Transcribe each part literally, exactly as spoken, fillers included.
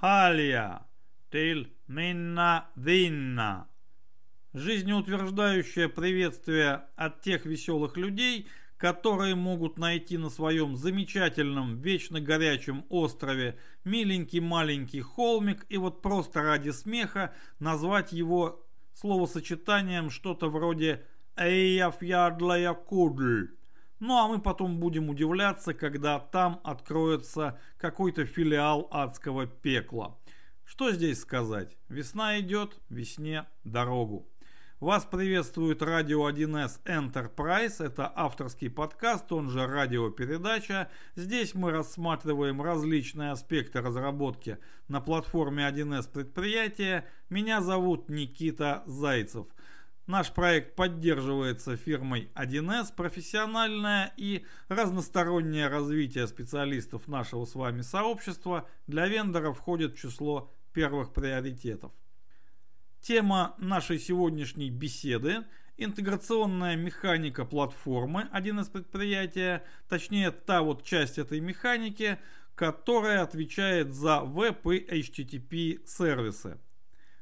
халия, тиль минна динна. Жизнеутверждающее приветствие от тех веселых людей, которые могут найти на своем замечательном, вечно горячем острове миленький маленький холмик и вот просто ради смеха назвать его словосочетанием что-то вроде «Эйяфьядлая кудль». Ну а мы потом будем удивляться, когда там откроется какой-то филиал адского пекла. Что здесь сказать? Весна идет, весне дорогу. Вас приветствует Radio один эс Enterprise, это авторский подкаст, он же радиопередача. Здесь мы рассматриваем различные аспекты разработки на платформе один эс предприятия. Меня зовут Никита Зайцев. Наш проект поддерживается фирмой один эс. Профессиональное и разностороннее развитие специалистов нашего с вами сообщества для вендора входит в число первых приоритетов. Тема нашей сегодняшней беседы – интеграционная механика платформы один эс предприятия, точнее та вот часть этой механики, которая отвечает за веб и эйч ти ти пи сервисы.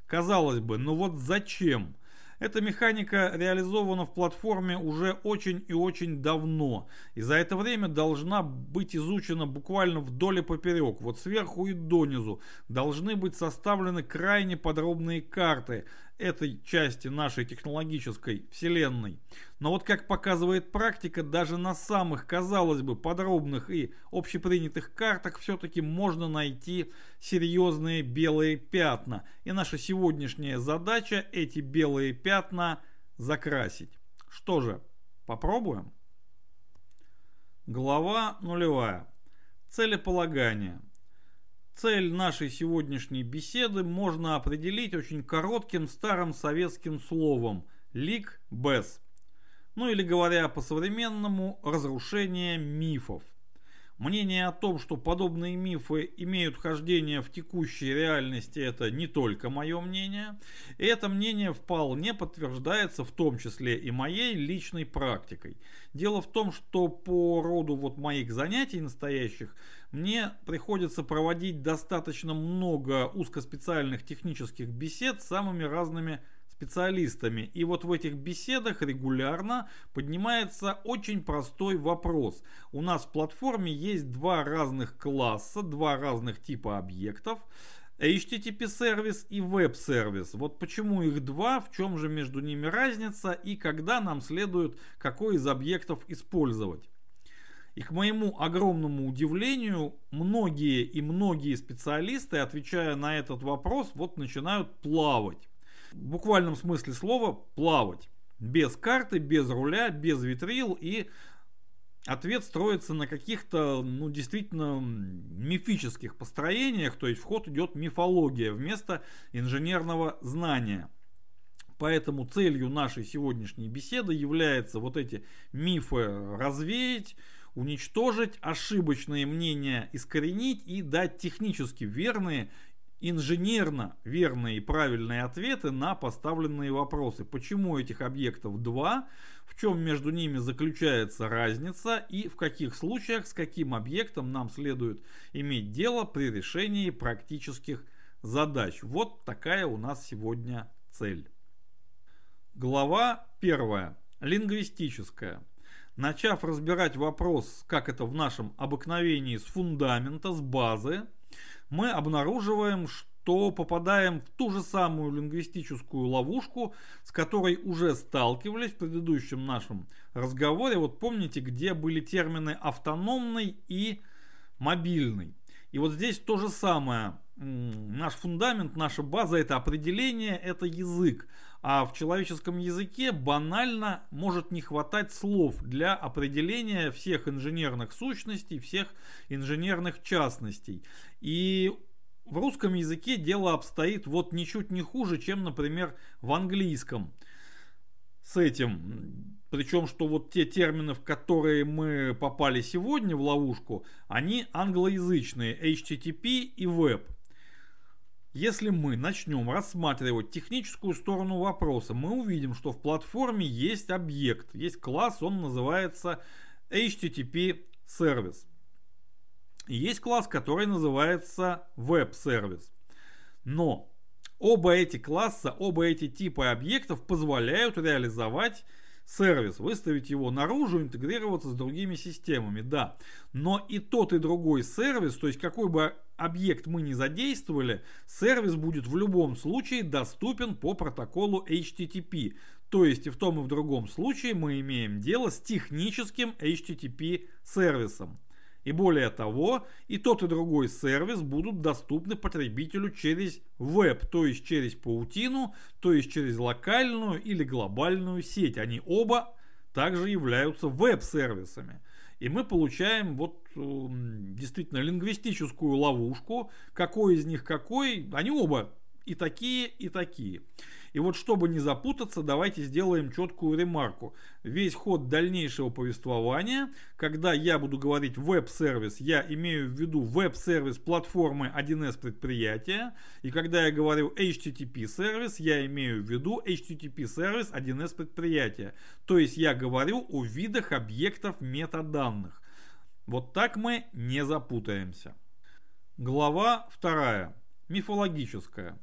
Казалось бы, ну вот зачем? Эта механика реализована в платформе уже очень и очень давно, и за это время должна быть изучена буквально вдоль и поперек, вот сверху и донизу. Должны быть составлены крайне подробные карты этой части нашей технологической вселенной. Но вот как показывает практика, даже на самых, казалось бы, подробных и общепринятых картах все-таки можно найти серьезные белые пятна. И наша сегодняшняя задача эти белые пятна закрасить. Что же, попробуем? Глава нулевая. Целеполагание. Цель нашей сегодняшней беседы можно определить очень коротким старым советским словом ликбез. Ну или говоря по-современному, разрушение мифов. Мнение о том, что подобные мифы имеют хождение в текущей реальности, это не только мое мнение. И это мнение вполне подтверждается в том числе и моей личной практикой. Дело в том, что по роду вот моих занятий настоящих, мне приходится проводить достаточно много узкоспециальных технических бесед с самыми разными специалистами. И вот в этих беседах регулярно поднимается очень простой вопрос. У нас в платформе есть два разных класса, два разных типа объектов. эйч ти ти пи-сервис и веб-сервис. Вот почему их два, в чем же между ними разница и когда нам следует какой из объектов использовать. И к моему огромному удивлению, многие и многие специалисты, отвечая на этот вопрос, вот начинают плавать. В буквальном смысле слова плавать. Без карты, без руля, без витрил, и ответ строится на каких-то, ну, действительно мифических построениях, то есть в ход идет мифология вместо инженерного знания. Поэтому целью нашей сегодняшней беседы является вот эти мифы развеять, уничтожить, ошибочные мнения искоренить и дать технически верные, инженерно верные и правильные ответы на поставленные вопросы. Почему этих объектов два, в чем между ними заключается разница и в каких случаях с каким объектом нам следует иметь дело при решении практических задач. Вот такая у нас сегодня цель. Глава первая. Лингвистическая. Начав разбирать вопрос, как это в нашем обыкновении, с фундамента, с базы, мы обнаруживаем, что попадаем в ту же самую лингвистическую ловушку, с которой уже сталкивались в предыдущем нашем разговоре. Вот помните, где были термины автономный и мобильный. И вот здесь то же самое. Наш фундамент, наша база — это определение, это язык. А в человеческом языке банально может не хватать слов для определения всех инженерных сущностей, всех инженерных частностей. И в русском языке дело обстоит вот ничуть не хуже, чем, например, в английском. С этим. Причем, что вот те термины, в которые мы попали сегодня в ловушку, они англоязычные, эйч ти ти пи и веб. Если мы начнем рассматривать техническую сторону вопроса, мы увидим, что в платформе есть объект, есть класс, он называется эйч ти ти пи сервис. есть класс, который называется веб-сервис. Но оба эти класса, оба эти типа объектов позволяют реализовать сервис, выставить его наружу, интегрироваться с другими системами, да. Но и тот, и другой сервис, то есть какой бы объект мы ни задействовали, сервис будет в любом случае доступен по протоколу эйч ти ти пи. То есть и в том, и в другом случае мы имеем дело с техническим эйч ти ти пи сервисом. И более того, и тот, и другой сервис будут доступны потребителю через веб, то есть через паутину, то есть через локальную или глобальную сеть. Они оба также являются веб-сервисами. И мы получаем вот действительно лингвистическую ловушку, какой из них какой, они оба и такие, и такие. И вот чтобы не запутаться, давайте сделаем четкую ремарку. Весь ход дальнейшего повествования, когда я буду говорить веб-сервис, я имею в виду веб-сервис платформы один эс предприятия. И когда я говорю эйч ти ти пи сервис, я имею в виду эйч ти ти пи сервис один эс предприятия. То есть я говорю о видах объектов метаданных. Вот так мы не запутаемся. Глава вторая. Мифологическая.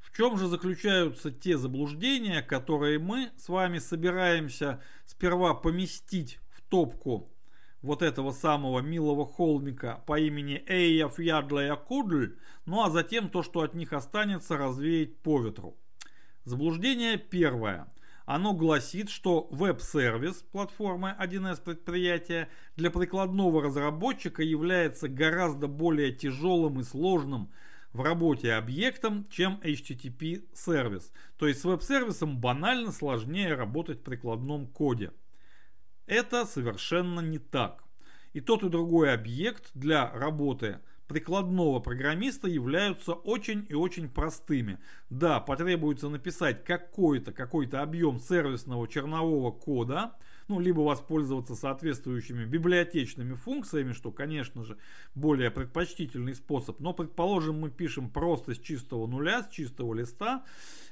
В чем же заключаются те заблуждения, которые мы с вами собираемся сперва поместить в топку вот этого самого милого холмика по имени Эйяфьядлая кудль, ну а затем то, что от них останется, развеять по ветру. Заблуждение первое. Оно гласит, что веб-сервис платформы один эс предприятия для прикладного разработчика является гораздо более тяжелым и сложным в работе объектом, чем эйч ти ти пи сервис. То есть с веб-сервисом банально сложнее работать в прикладном коде. Это совершенно не так. И тот, и другой объект для работы прикладного программиста являются очень и очень простыми. Да, потребуется написать какой-то какой-то объем сервисного чернового кода, ну, либо воспользоваться соответствующими библиотечными функциями, что, конечно же, более предпочтительный способ. Но, предположим, мы пишем просто с чистого нуля, с чистого листа,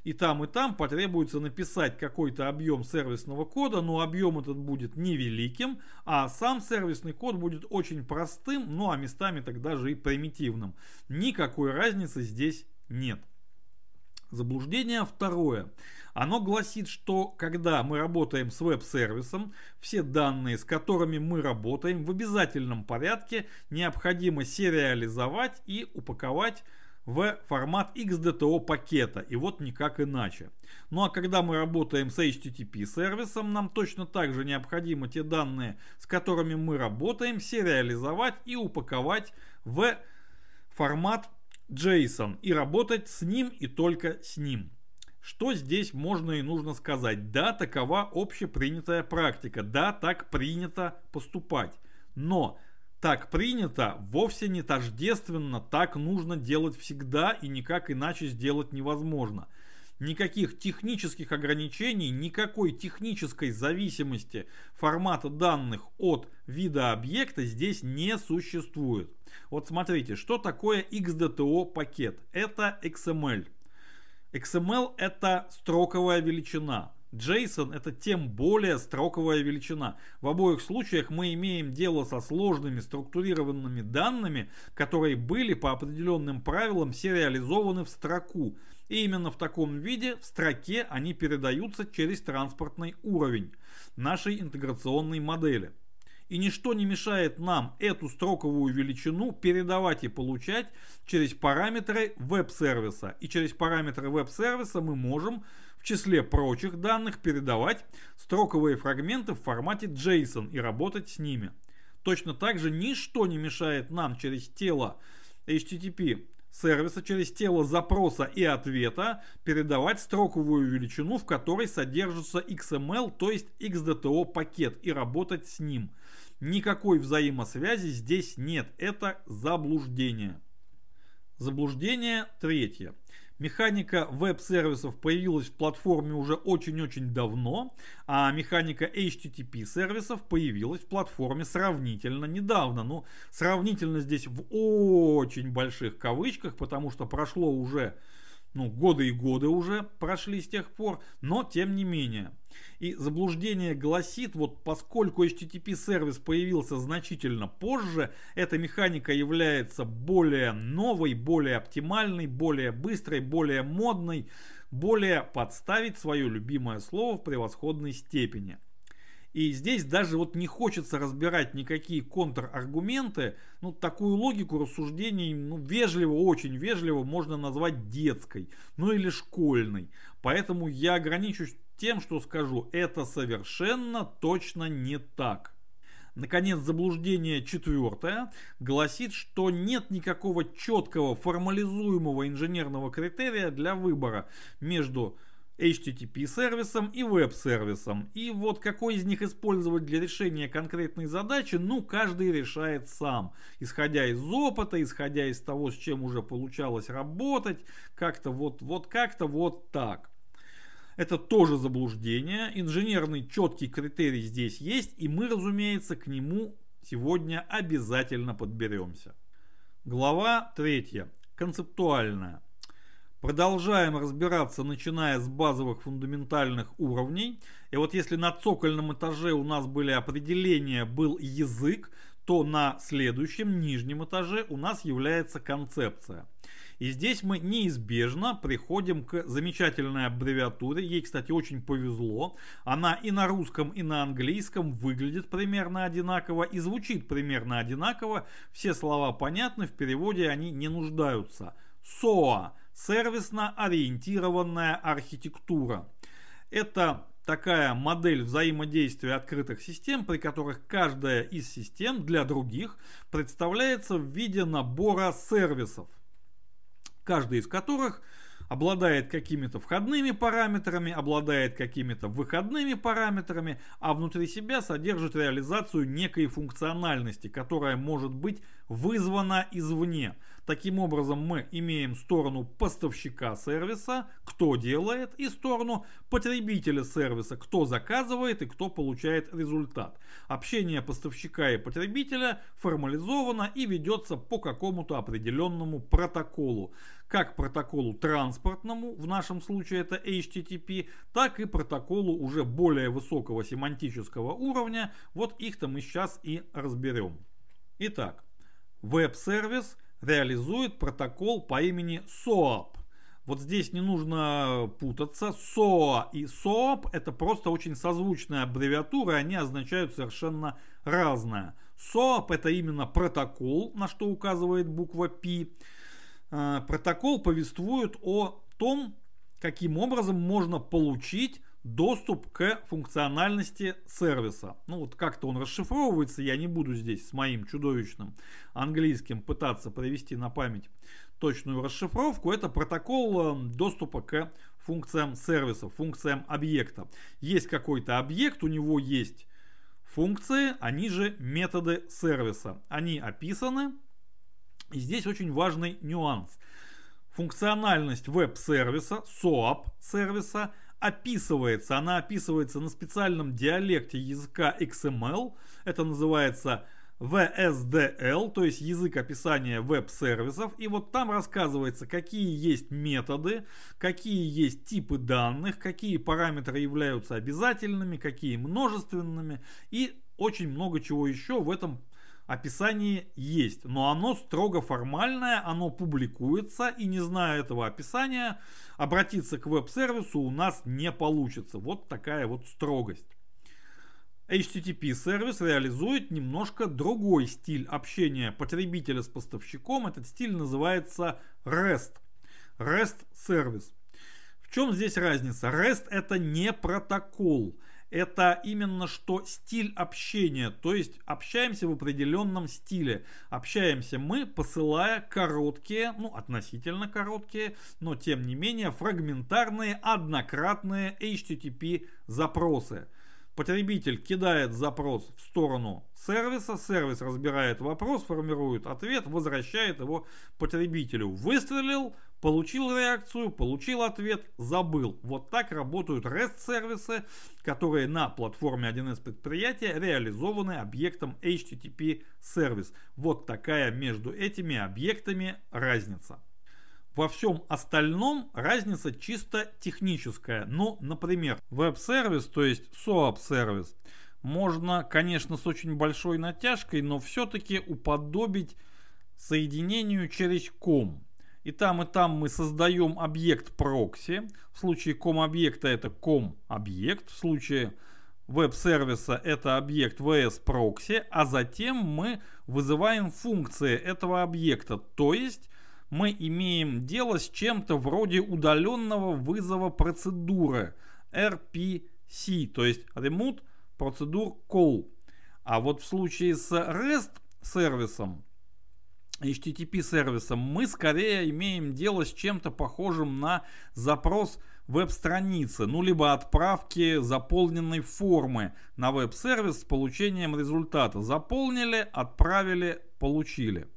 и там, и там потребуется написать какой-то объем сервисного кода, но объем этот будет невеликим, а сам сервисный код будет очень простым, ну, а местами тогда же и примитивным. Никакой разницы здесь нет. Заблуждение второе. Оно гласит, что когда мы работаем с веб-сервисом, все данные, с которыми мы работаем, в обязательном порядке необходимо сериализовать и упаковать в формат икс ди ти о пакета, и вот никак иначе. Ну а когда мы работаем с эйч ти ти пи сервисом, нам точно так же необходимо те данные, с которыми мы работаем, сериализовать и упаковать в формат джейсон и работать с ним и только с ним. Что здесь можно и нужно сказать? Да, такова общепринятая практика, да, так принято поступать, но так принято вовсе не тождественно, так нужно делать всегда и никак иначе сделать невозможно. Никаких технических ограничений, никакой технической зависимости формата данных от вида объекта здесь не существует. Вот смотрите, что такое икс ди ти о пакет? Это икс эм эль. икс эм эль это строковая величина. джейсон это тем более строковая величина. В обоих случаях мы имеем дело со сложными структурированными данными, которые были по определенным правилам сериализованы в строку. И именно в таком виде в строке они передаются через транспортный уровень нашей интеграционной модели. И ничто не мешает нам эту строковую величину передавать и получать через параметры веб-сервиса. И через параметры веб-сервиса мы можем в числе прочих данных передавать строковые фрагменты в формате джейсон и работать с ними. Точно так же ничто не мешает нам через тело эйч ти ти пи сервиса, через тело запроса и ответа передавать строковую величину, в которой содержится икс эм эль, то есть икс ди ти о пакет, и работать с ним. Никакой взаимосвязи здесь нет. Это заблуждение. Заблуждение третье. Механика веб-сервисов появилась в платформе уже очень-очень давно, а механика эйч ти ти пи сервисов появилась в платформе сравнительно недавно. Ну, сравнительно здесь в очень больших кавычках, потому что прошло уже Ну, годы и годы уже прошли с тех пор, но тем не менее. И заблуждение гласит, вот поскольку эйч ти ти пи-сервис появился значительно позже, эта механика является более новой, более оптимальной, более быстрой, более модной, более подставить свое любимое слово в превосходной степени. И здесь даже вот не хочется разбирать никакие контраргументы. Ну, такую логику рассуждений, ну, вежливо, очень вежливо можно назвать детской, ну или школьной. Поэтому я ограничусь тем, что скажу, это совершенно точно не так. Наконец, заблуждение четвертое гласит, что нет никакого четкого формализуемого инженерного критерия для выбора между эйч ти ти пи-сервисом и веб-сервисом. И вот какой из них использовать для решения конкретной задачи, ну, каждый решает сам. Исходя из опыта, исходя из того, с чем уже получалось работать, как-то вот, вот как-то вот так. Это тоже заблуждение. Инженерный четкий критерий здесь есть, и мы, разумеется, к нему сегодня обязательно подберемся. Глава третья. Концептуальная. Продолжаем разбираться, начиная с базовых фундаментальных уровней. И вот если на цокольном этаже у нас были определения, был язык, то на следующем, нижнем этаже у нас является концепция. И здесь мы неизбежно приходим к замечательной аббревиатуре. Ей, кстати, очень повезло. Она и на русском, и на английском выглядит примерно одинаково и звучит примерно одинаково. Все слова понятны, в переводе они не нуждаются. соа. Сервисно-ориентированная архитектура. Это такая модель взаимодействия открытых систем, при которых каждая из систем для других представляется в виде набора сервисов, каждый из которых обладает какими-то входными параметрами, обладает какими-то выходными параметрами, а внутри себя содержит реализацию некой функциональности, которая может быть вызвана извне. Таким образом, мы имеем сторону поставщика сервиса, кто делает, и сторону потребителя сервиса, кто заказывает и кто получает результат. Общение поставщика и потребителя формализовано и ведется по какому-то определенному протоколу. Как протоколу транспортному, в нашем случае это эйч ти ти пи, так и протоколу уже более высокого семантического уровня. Вот их-то мы сейчас и разберем. Итак, веб-сервис реализует протокол по имени соап. Вот здесь не нужно путаться. соа и соап это просто очень созвучные аббревиатуры, они означают совершенно разное. соап это именно протокол, на что указывает буква P. Протокол повествует о том, каким образом можно получить доступ к функциональности сервиса. Ну вот как-то он расшифровывается, я не буду здесь с моим чудовищным английским пытаться привести на память точную расшифровку. Это протокол доступа к функциям сервиса, функциям объекта. Есть какой-то объект, у него есть функции, они же методы сервиса. Они описаны. И здесь очень важный нюанс. Функциональность веб-сервиса, соап-сервиса, описывается, она описывается на специальном диалекте языка икс эм эл, это называется дабл ю эс ди эл, то есть язык описания веб-сервисов. И вот там рассказывается, какие есть методы, какие есть типы данных, какие параметры являются обязательными, какие множественными и очень много чего еще в этом описание есть, но оно строго формальное, оно публикуется, и не зная этого описания, обратиться к веб-сервису у нас не получится. Вот такая вот строгость. эйч ти ти пи-сервис реализует немножко другой стиль общения потребителя с поставщиком. Этот стиль называется рест. рест-сервис. В чем здесь разница? рест это не протокол. Это именно что стиль общения, то есть общаемся в определенном стиле. Общаемся мы, посылая короткие, ну относительно короткие, но тем не менее фрагментарные, однократные эйч ти ти пи запросы. Потребитель кидает запрос в сторону сервиса, сервис разбирает вопрос, формирует ответ, возвращает его потребителю. Выстрелил, получил реакцию, получил ответ, забыл. Вот так работают рест-сервисы, которые на платформе один эс предприятия реализованы объектом эйч ти ти пи сервис. Вот такая между этими объектами разница. Во всем остальном разница чисто техническая. Ну, например, веб-сервис, то есть соап-сервис, можно, конечно, с очень большой натяжкой, но все-таки уподобить соединению через ком. И там, и там мы создаем объект прокси. В случае ком-объекта это ком-объект. В случае веб-сервиса это объект ви эс-прокси. А затем мы вызываем функции этого объекта. То есть мы имеем дело с чем-то вроде удаленного вызова процедуры эр пи си. То есть Remote Procedure Call. А вот в случае с рест сервисом, эйч ти ти пи сервисом, мы скорее имеем дело с чем-то похожим на запрос веб-страницы, ну либо отправки заполненной формы на веб-сервис с получением результата. Заполнили, отправили, получили.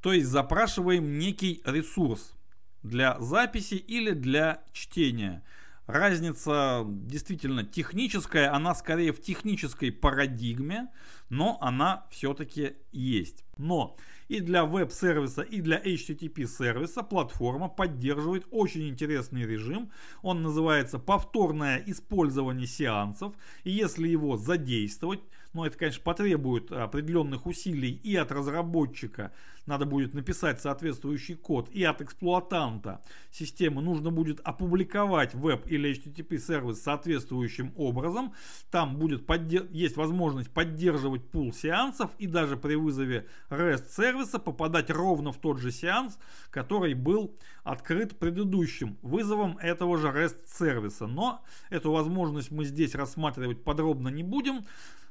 То есть запрашиваем некий ресурс для записи или для чтения. Разница действительно техническая, она скорее в технической парадигме, но она все-таки есть. Но и для веб-сервиса, и для эйч ти ти пи сервиса платформа поддерживает очень интересный режим. Он называется повторное использование сеансов. И если его задействовать, но это, конечно, потребует определенных усилий и от разработчика. Надо будет написать соответствующий код. И от эксплуатанта системы нужно будет опубликовать веб или эйч ти ти пи сервис соответствующим образом. Там будет поддерж... есть возможность поддерживать пул сеансов и даже при вызове рест сервиса попадать ровно в тот же сеанс, который был открыт предыдущим вызовом этого же рест сервиса. Но эту возможность мы здесь рассматривать подробно не будем.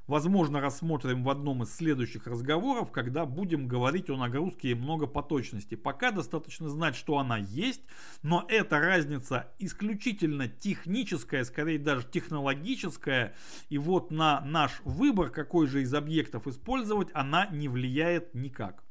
Возможно, рассмотрим в одном из следующих разговоров, когда будем говорить о нагрузке и многопоточности. Пока достаточно знать, что она есть, но эта разница исключительно техническая, скорее даже технологическая. И вот на наш выбор, какой же из объектов использовать, она не влияет никак.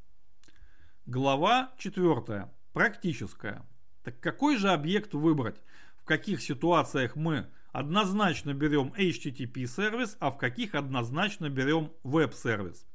Глава четвёртая. Практическая. Так какой же объект выбрать? В каких ситуациях мы однозначно берем эйч ти ти пи сервис, а в каких однозначно берем веб-сервис?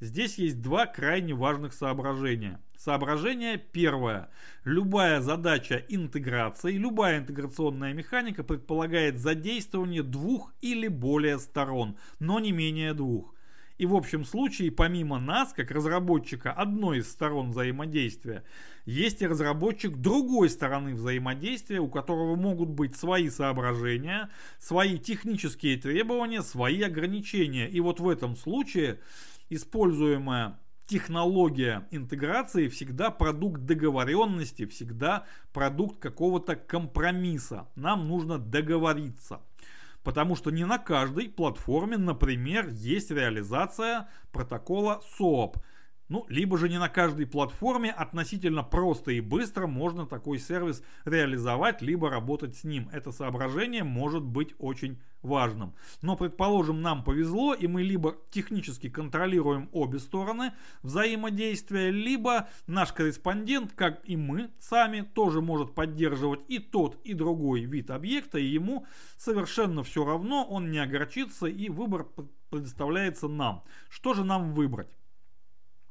Здесь есть два крайне важных соображения. Соображение первое. Любая задача интеграции, любая интеграционная механика предполагает задействование двух или более сторон, но не менее двух. И в общем случае, помимо нас, как разработчика одной из сторон взаимодействия, есть и разработчик другой стороны взаимодействия, у которого могут быть свои соображения, свои технические требования, свои ограничения. И вот в этом случае используемая технология интеграции всегда продукт договоренности, всегда продукт какого-то компромисса. Нам нужно договориться. Потому что не на каждой платформе, например, есть реализация протокола соап. Ну, либо же не на каждой платформе относительно просто и быстро можно такой сервис реализовать, либо работать с ним. Это соображение может быть очень важным. Но, предположим, нам повезло, и мы либо технически контролируем обе стороны взаимодействия, либо наш корреспондент, как и мы сами, тоже может поддерживать и тот, и другой вид объекта, и ему совершенно все равно, он не огорчится, и выбор предоставляется нам. Что же нам выбрать?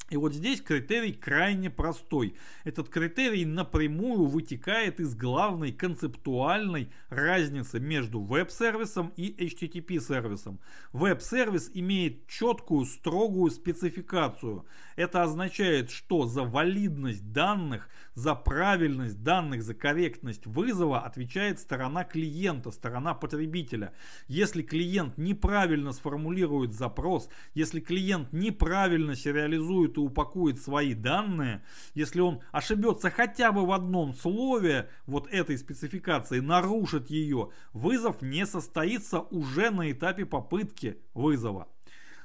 И вот здесь критерий крайне простой. Этот критерий напрямую вытекает из главной концептуальной разницы между веб-сервисом и эйч ти ти пи-сервисом. Веб-сервис имеет четкую, строгую спецификацию. Это означает, что за валидность данных, за правильность данных, за корректность вызова отвечает сторона клиента, сторона потребителя. Если клиент неправильно сформулирует запрос, если клиент неправильно сериализует и упакует свои данные, если он ошибется хотя бы в одном слове вот этой спецификации, нарушит ее, вызов не состоится уже на этапе попытки вызова.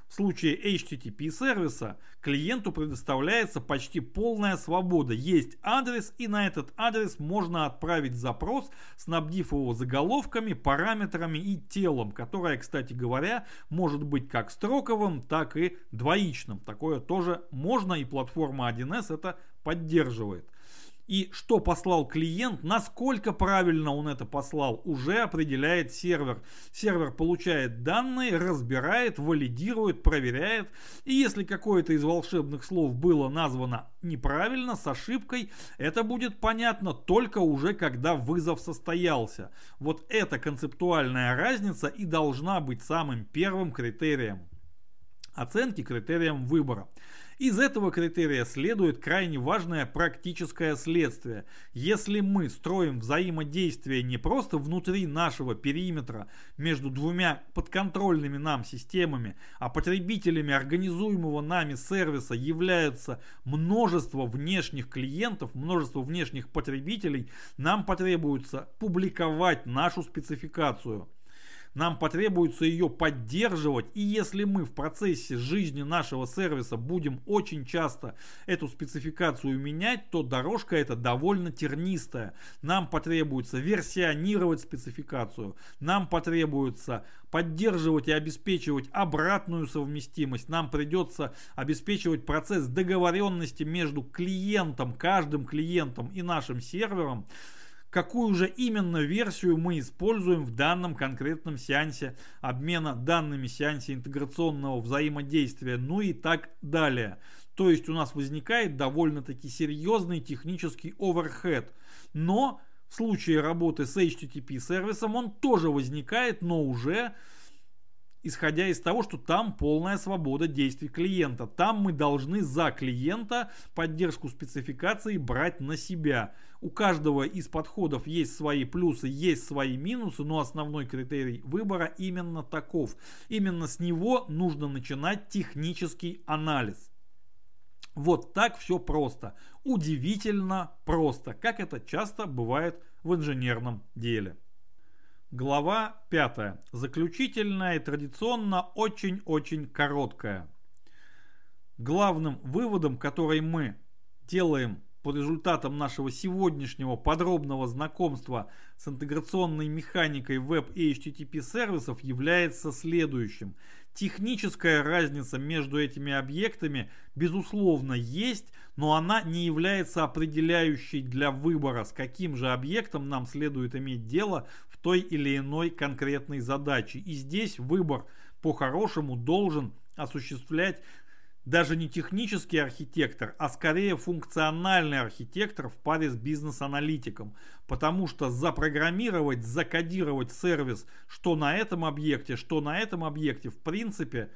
В случае эйч ти ти пи сервиса клиенту предоставляется почти полная свобода. Есть адрес, и на этот адрес можно отправить запрос, снабдив его заголовками, параметрами и телом, которое, кстати говоря, может быть как строковым, так и двоичным. Такое тоже можно, и платформа один эс это поддерживает. И что послал клиент, насколько правильно он это послал, уже определяет сервер. Сервер получает данные, разбирает, валидирует, проверяет. И если какое-то из волшебных слов было названо неправильно, с ошибкой, это будет понятно только уже когда вызов состоялся. Вот эта концептуальная разница и должна быть самым первым критерием оценки, критерием выбора. Из этого критерия следует крайне важное практическое следствие. Если мы строим взаимодействие не просто внутри нашего периметра между двумя подконтрольными нам системами, а потребителями организуемого нами сервиса являются множество внешних клиентов, множество внешних потребителей, нам потребуется публиковать нашу спецификацию. Нам потребуется ее поддерживать, и если мы в процессе жизни нашего сервиса будем очень часто эту спецификацию менять, то дорожка эта довольно тернистая. Нам потребуется версионировать спецификацию, нам потребуется поддерживать и обеспечивать обратную совместимость, нам придется обеспечивать процесс договоренности между клиентом, каждым клиентом и нашим сервером, какую же именно версию мы используем в данном конкретном сеансе обмена данными, сеансе интеграционного взаимодействия, ну и так далее. То есть у нас возникает довольно-таки серьезный технический оверхед. Но в случае работы с эйч ти ти пи сервисом он тоже возникает, но уже исходя из того, что там полная свобода действий клиента. Там мы должны за клиента поддержку спецификации брать на себя. У каждого из подходов есть свои плюсы, есть свои минусы, но основной критерий выбора именно таков. Именно с него нужно начинать технический анализ. Вот так все просто. Удивительно просто, как это часто бывает в инженерном деле. Глава пятая. Заключительная и традиционно очень-очень короткая. Главным выводом, который мы делаем по результатам нашего сегодняшнего подробного знакомства с интеграционной механикой веб и эйч ти ти пи сервисов, является следующим. Техническая разница между этими объектами, безусловно, есть, но она не является определяющей для выбора, с каким же объектом нам следует иметь дело в той или иной конкретной задаче. И здесь выбор по-хорошему должен осуществлять даже не технический архитектор, а скорее функциональный архитектор в паре с бизнес-аналитиком. Потому что запрограммировать, закодировать сервис, что на этом объекте, что на этом объекте, в принципе,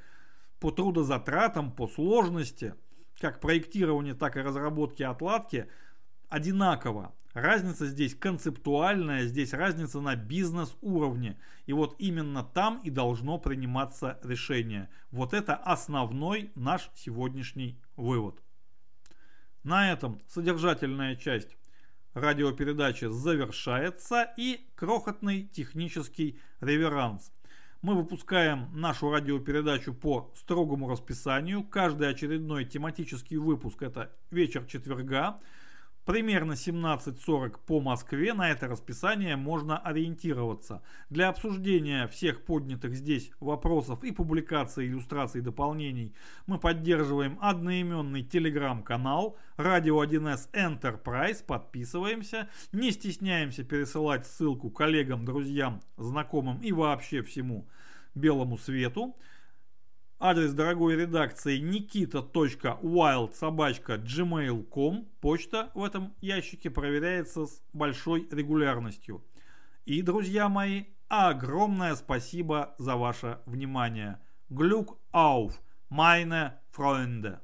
по трудозатратам, по сложности, как проектирования, так и разработки отладки, одинаково. Разница здесь концептуальная, здесь разница на бизнес-уровне. И вот именно там и должно приниматься решение. Вот это основной наш сегодняшний вывод. На этом содержательная часть радиопередачи завершается, и крохотный технический реверанс. Мы выпускаем нашу радиопередачу по строгому расписанию. Каждый очередной тематический выпуск — это вечер четверга, примерно семнадцать сорок по Москве. На это расписание можно ориентироваться. Для обсуждения всех поднятых здесь вопросов и публикаций, иллюстраций, дополнений мы поддерживаем одноименный телеграм-канал Radio один эс Enterprise. Подписываемся. Не стесняемся пересылать ссылку коллегам, друзьям, знакомым и вообще всему белому свету. Адрес дорогой редакции никита точка уайлд собака джимейл точка ком. Почта в этом ящике проверяется с большой регулярностью. И, друзья мои, огромное спасибо за ваше внимание. Glück auf, meine Freunde!